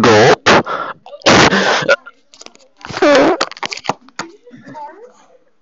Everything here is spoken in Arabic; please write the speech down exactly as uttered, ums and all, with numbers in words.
go